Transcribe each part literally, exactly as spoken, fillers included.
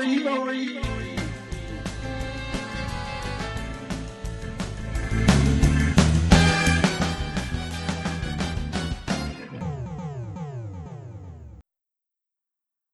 Glory.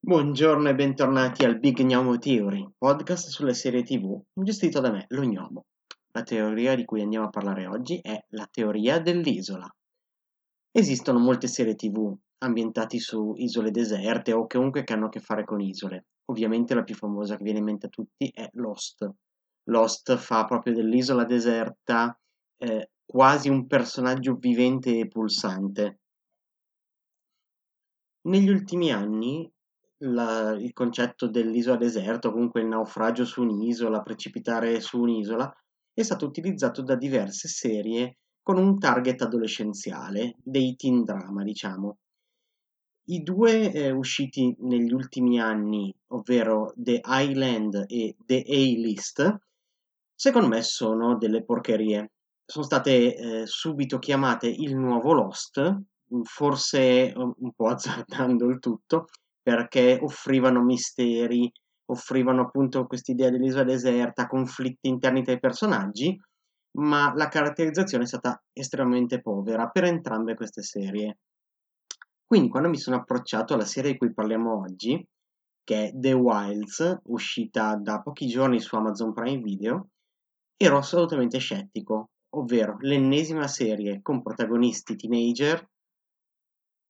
Buongiorno e bentornati al Big Gnomo Theory, podcast sulle serie tv, gestito da me, lo Gnomo. La teoria di cui andiamo a parlare oggi è la teoria dell'isola. Esistono molte serie tv ambientate su isole deserte o comunque che hanno a che fare con isole. Ovviamente la più famosa che viene in mente a tutti è Lost. Lost fa proprio dell'isola deserta eh, quasi un personaggio vivente e pulsante. Negli ultimi anni La, il concetto dell'isola deserta, comunque il naufragio su un'isola, precipitare su un'isola, è stato utilizzato da diverse serie con un target adolescenziale, dei teen drama, diciamo. I due eh, usciti negli ultimi anni, ovvero The Island e The A-List, secondo me sono delle porcherie. Sono state eh, subito chiamate il nuovo Lost, forse un po' azzardando il tutto, perché offrivano misteri, offrivano appunto quest'idea dell'isola deserta, conflitti interni tra i personaggi, ma la caratterizzazione è stata estremamente povera per entrambe queste serie. Quindi quando mi sono approcciato alla serie di cui parliamo oggi, che è The Wilds, uscita da pochi giorni su Amazon Prime Video, ero assolutamente scettico, ovvero l'ennesima serie con protagonisti teenager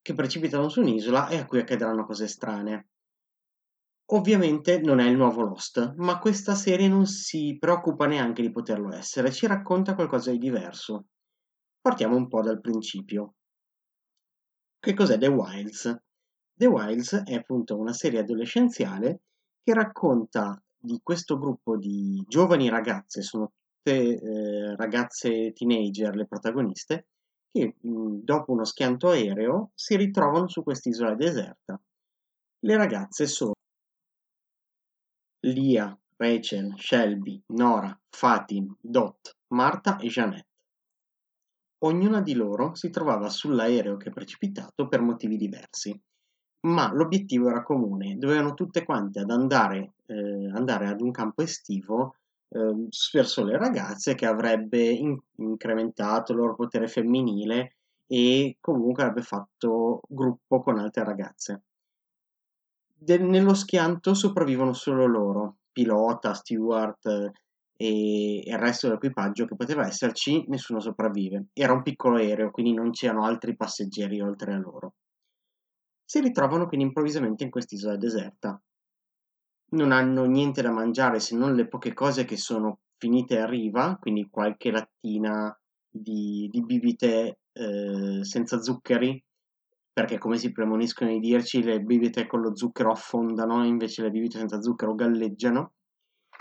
che precipitano su un'isola e a cui accadranno cose strane. Ovviamente non è il nuovo Lost, ma questa serie non si preoccupa neanche di poterlo essere, ci racconta qualcosa di diverso. Partiamo un po' dal principio. Che cos'è The Wilds? The Wilds è appunto una serie adolescenziale che racconta di questo gruppo di giovani ragazze, sono tutte eh, ragazze teenager le protagoniste, che dopo uno schianto aereo si ritrovano su quest'isola deserta. Le ragazze sono Lia, Rachel, Shelby, Nora, Fatin, Dot, Marta e Jeanette. Ognuna di loro si trovava sull'aereo che è precipitato per motivi diversi, ma l'obiettivo era comune, dovevano tutte quante ad andare, eh, andare ad un campo estivo verso le ragazze, che avrebbe in- incrementato il loro potere femminile e comunque avrebbe fatto gruppo con altre ragazze. De- nello schianto sopravvivono solo loro, pilota, steward e-, e il resto dell'equipaggio che poteva esserci, nessuno sopravvive. Era un piccolo aereo, quindi non c'erano altri passeggeri oltre a loro. Si ritrovano quindi improvvisamente in quest'isola deserta. Non hanno niente da mangiare se non le poche cose che sono finite a riva, quindi qualche lattina di, di bibite eh, senza zuccheri, perché come si premoniscono di dirci, le bibite con lo zucchero affondano, invece le bibite senza zucchero galleggiano,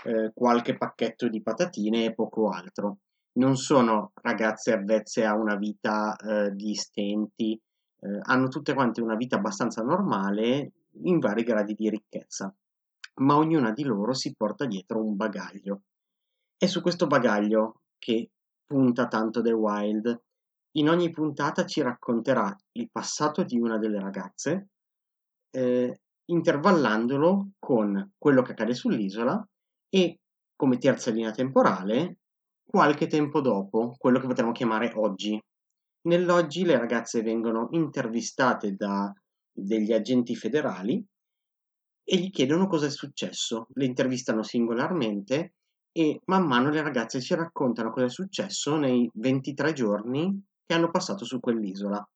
eh, qualche pacchetto di patatine e poco altro. Non sono ragazze avvezze a una vita eh, di stenti, eh, hanno tutte quante una vita abbastanza normale in vari gradi di ricchezza, ma ognuna di loro si porta dietro un bagaglio. È su questo bagaglio che punta tanto The Wild. In ogni puntata ci racconterà il passato di una delle ragazze, eh, intervallandolo con quello che accade sull'isola e, come terza linea temporale, qualche tempo dopo, quello che potremmo chiamare oggi. Nell'oggi le ragazze vengono intervistate da degli agenti federali e gli chiedono cosa è successo, le intervistano singolarmente e man mano le ragazze ci raccontano cosa è successo nei ventitré giorni che hanno passato su quell'isola.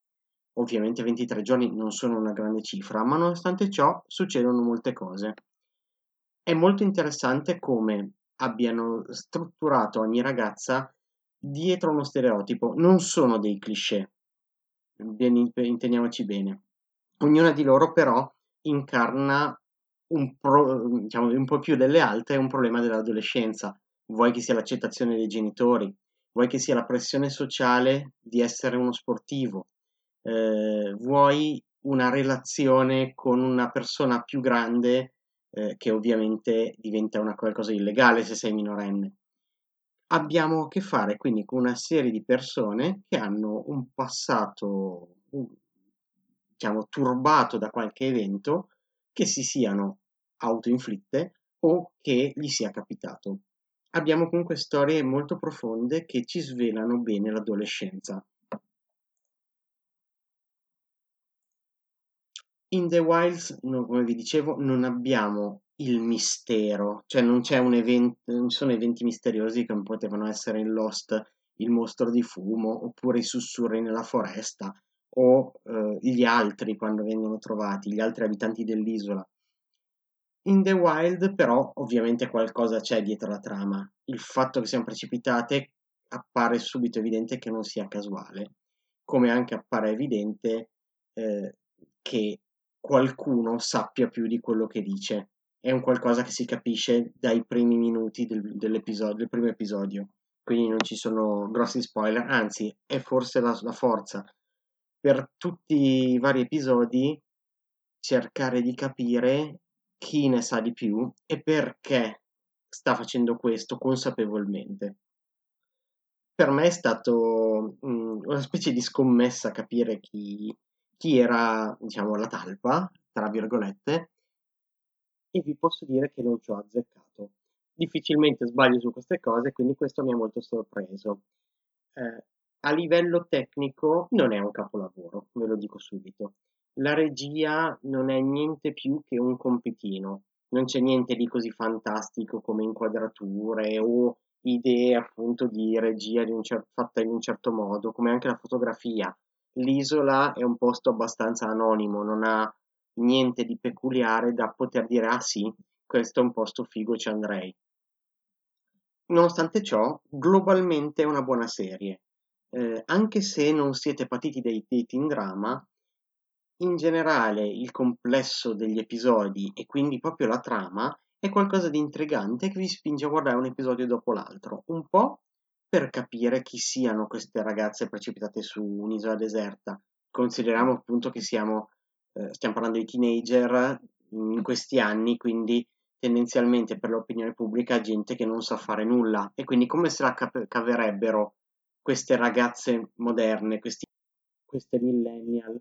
Ovviamente ventitré giorni non sono una grande cifra, ma nonostante ciò succedono molte cose. È molto interessante come abbiano strutturato ogni ragazza dietro uno stereotipo, non sono dei cliché, intendiamoci bene. Ognuna di loro però incarna Un, pro, diciamo, un po' più delle altre è un problema dell'adolescenza. Vuoi che sia l'accettazione dei genitori, vuoi che sia la pressione sociale di essere uno sportivo, eh, vuoi una relazione con una persona più grande eh, che ovviamente diventa una qualcosa di illegale se sei minorenne. Abbiamo a che fare quindi con una serie di persone che hanno un passato diciamo turbato da qualche evento, che si siano autoinflitte o che gli sia capitato. Abbiamo comunque storie molto profonde che ci svelano bene l'adolescenza. In The Wilds, no, come vi dicevo, non abbiamo il mistero, cioè non c'è un evento, non ci sono eventi misteriosi come potevano essere in Lost, il mostro di fumo, oppure i sussurri nella foresta, o eh, gli altri quando vengono trovati, gli altri abitanti dell'isola. In The Wild però ovviamente qualcosa c'è dietro la trama. Il fatto che siano precipitate appare subito evidente che non sia casuale, come anche appare evidente eh, che qualcuno sappia più di quello che dice. È un qualcosa che si capisce dai primi minuti del, dell'episodio, del primo episodio, quindi non ci sono grossi spoiler, anzi è forse la, la forza. Per tutti i vari episodi cercare di capire chi ne sa di più e perché sta facendo questo consapevolmente. Per me è stato mh, una specie di scommessa capire chi, chi era, diciamo, la talpa, tra virgolette, e vi posso dire che non ci ho azzeccato. Difficilmente sbaglio su queste cose, quindi questo mi ha molto sorpreso. Eh, a livello tecnico non è un capolavoro, ve lo dico subito. La regia non è niente più che un compitino, non c'è niente di così fantastico come inquadrature o idee appunto di regia di un cer- fatta in un certo modo, come anche la fotografia. L'isola è un posto abbastanza anonimo, non ha niente di peculiare da poter dire ah sì, questo è un posto figo, ci andrei. Nonostante ciò, globalmente è una buona serie, eh, anche se non siete patiti dei teen drama. In generale il complesso degli episodi e quindi proprio la trama è qualcosa di intrigante che vi spinge a guardare un episodio dopo l'altro, un po' per capire chi siano queste ragazze precipitate su un'isola deserta. Consideriamo appunto che siamo, eh, stiamo parlando di teenager in questi anni, quindi tendenzialmente per l'opinione pubblica gente che non sa fare nulla, e quindi come se la cap- caverebbero queste ragazze moderne, questi, queste millennial,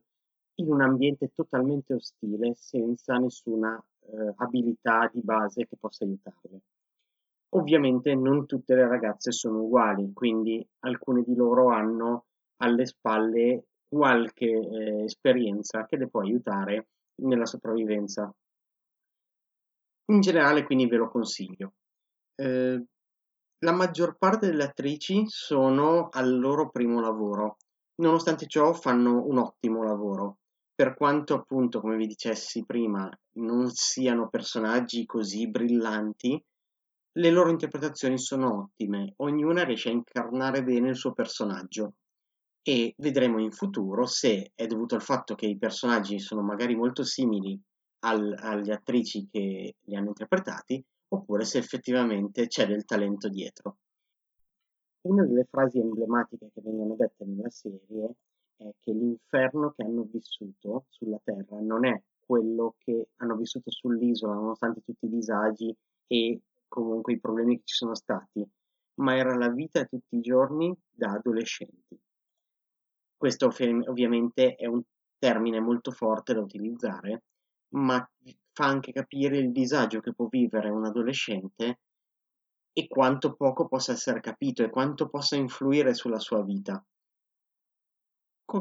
in un ambiente totalmente ostile senza nessuna eh, abilità di base che possa aiutarle. Ovviamente non tutte le ragazze sono uguali, quindi alcune di loro hanno alle spalle qualche eh, esperienza che le può aiutare nella sopravvivenza. In generale quindi ve lo consiglio. Eh, la maggior parte delle attrici sono al loro primo lavoro, nonostante ciò fanno un ottimo lavoro. Per quanto appunto, come vi dicessi prima, non siano personaggi così brillanti, le loro interpretazioni sono ottime, ognuna riesce a incarnare bene il suo personaggio, e vedremo in futuro se è dovuto al fatto che i personaggi sono magari molto simili al, alle attrici che li hanno interpretati, oppure se effettivamente c'è del talento dietro. Una delle frasi emblematiche che vengono dette nella serie è che l'inferno che hanno vissuto sulla Terra non è quello che hanno vissuto sull'isola, nonostante tutti i disagi e comunque i problemi che ci sono stati, ma era la vita tutti i giorni da adolescenti. Questo ovviamente è un termine molto forte da utilizzare, ma fa anche capire il disagio che può vivere un adolescente e quanto poco possa essere capito e quanto possa influire sulla sua vita.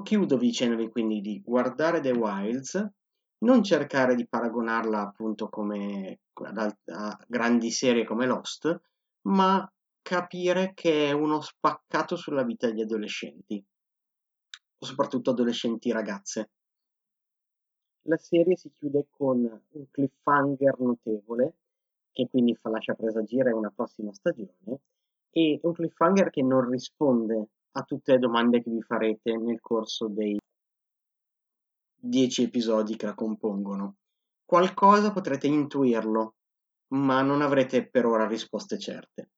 Chiudo dicendovi quindi di guardare The Wilds, non cercare di paragonarla appunto come a, a grandi serie come Lost, ma capire che è uno spaccato sulla vita degli adolescenti, soprattutto adolescenti ragazze. La serie si chiude con un cliffhanger notevole, che quindi fa lascia presagire una prossima stagione, e un cliffhanger che non risponde a tutte le domande che vi farete nel corso dei dieci episodi che la compongono. Qualcosa potrete intuirlo, ma non avrete per ora risposte certe.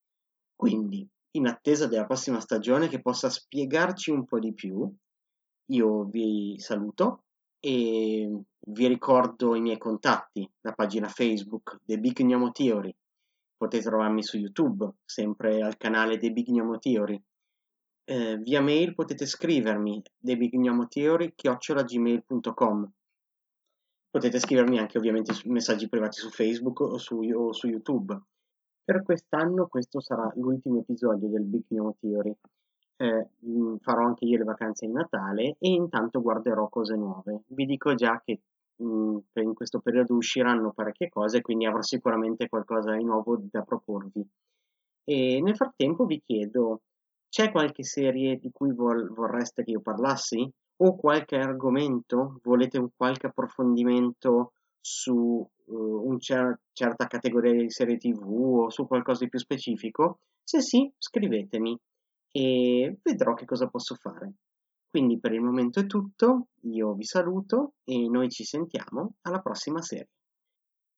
Quindi, in attesa della prossima stagione che possa spiegarci un po' di più, io vi saluto e vi ricordo i miei contatti, la pagina Facebook The Big Gnomo Theory. Potete trovarmi su YouTube, sempre al canale The Big Gnomo Theory. Eh, via mail potete scrivermi thebignomotheory chiocciola gmail punto com. Potete scrivermi anche ovviamente su messaggi privati su Facebook o su, o su YouTube. Per quest'anno questo sarà l'ultimo episodio del Big New Theory. Eh, farò anche io le vacanze di Natale e intanto guarderò cose nuove. Vi dico già che mh, in questo periodo usciranno parecchie cose, quindi avrò sicuramente qualcosa di nuovo da proporvi. E nel frattempo vi chiedo, c'è qualche serie di cui vol- vorreste che io parlassi? O qualche argomento? Volete un qualche approfondimento su uh, una cer- certa categoria di serie tivù o su qualcosa di più specifico? Se sì, scrivetemi e vedrò che cosa posso fare. Quindi per il momento è tutto, io vi saluto e noi ci sentiamo alla prossima serie.